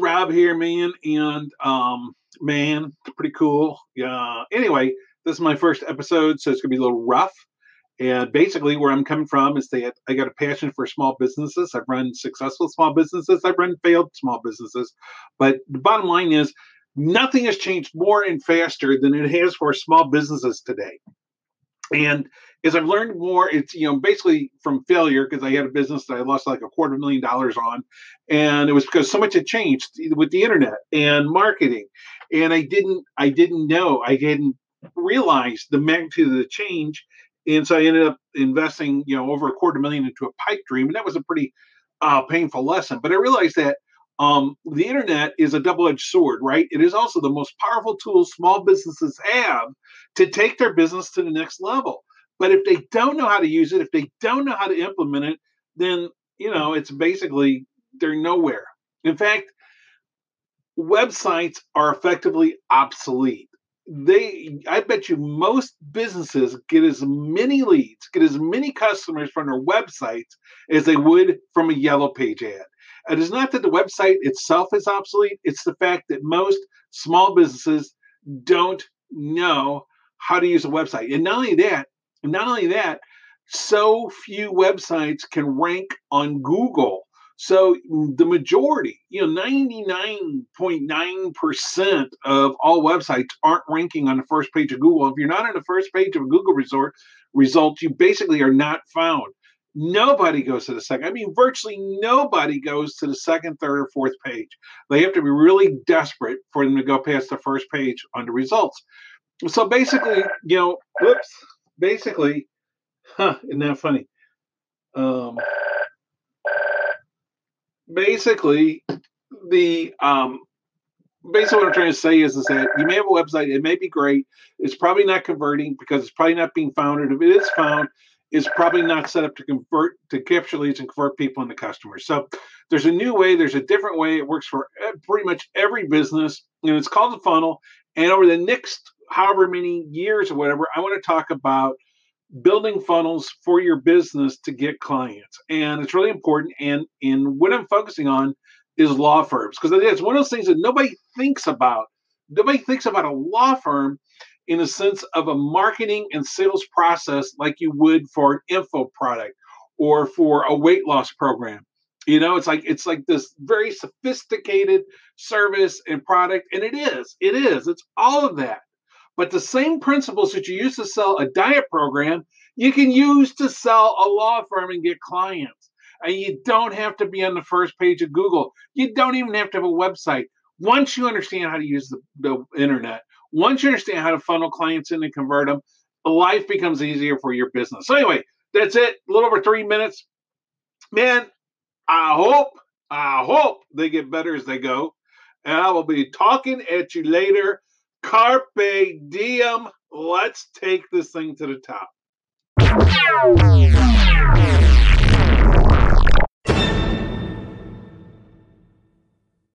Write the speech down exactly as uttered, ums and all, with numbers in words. Rob here, man, and um, man, pretty cool. Uh, anyway, this is my first episode, so it's going to be a little rough. And basically where I'm coming from is that I got a passion for small businesses. I've run successful small businesses. I've run failed small businesses. But the bottom line is nothing has changed more and faster than it has for small businesses today. And as I've learned more, it's, you know, basically from failure, because I had a business that I lost like a quarter of a million dollars on. And it was because so much had changed with the internet and marketing. And I didn't, I didn't know, I didn't realize the magnitude of the change. And so I ended up investing, you know, over a quarter million into a pipe dream. And that was a pretty uh, painful lesson. But I realized that um, the internet is a double-edged sword, right? It is also the most powerful tool small businesses have to take their business to the next level. But if they don't know how to use it, if they don't know how to implement it, then, you know, it's basically they're nowhere. In fact, websites are effectively obsolete. They, I bet you most businesses get as many leads, get as many customers from their websites as they would from a yellow page ad. And it's not that the website itself is obsolete. It's the fact that most small businesses don't know how to use a website. And not only that, not only that, so few websites can rank on Google. So the majority, you know, ninety-nine point nine percent of all websites aren't ranking on the first page of Google. If you're not on the first page of a Google resort result, you basically are not found. Nobody goes to the second. I mean, virtually nobody goes to the second, third, or fourth page. They have to be really desperate for them to go past the first page on the results. So basically, you know, whoops, basically, huh, isn't that funny? Um Basically, the um, basically what I'm trying to say is, is that you may have a website. It may be great. It's probably not converting because it's probably not being found. And if it is found, it's probably not set up to convert, to capture leads and convert people into customers. So there's a new way. There's a different way. It works for pretty much every business. And it's called the funnel. And over the next however many years or whatever, I want to talk about building funnels for your business to get clients. And it's really important. And, and what I'm focusing on is law firms, because it's one of those things that nobody thinks about. Nobody thinks about a law firm in the sense of a marketing and sales process like you would for an info product or for a weight loss program. You know, it's like it's like this very sophisticated service and product. And it is, it is, it's all of that. But the same principles that you use to sell a diet program, you can use to sell a law firm and get clients. And you don't have to be on the first page of Google. You don't even have to have a website. Once you understand how to use the, the internet, once you understand how to funnel clients in and convert them, life becomes easier for your business. So anyway, that's it. A little over three minutes. Man, I hope, I hope they get better as they go. And I will be talking at you later. Carpe diem. Let's take this thing to the top.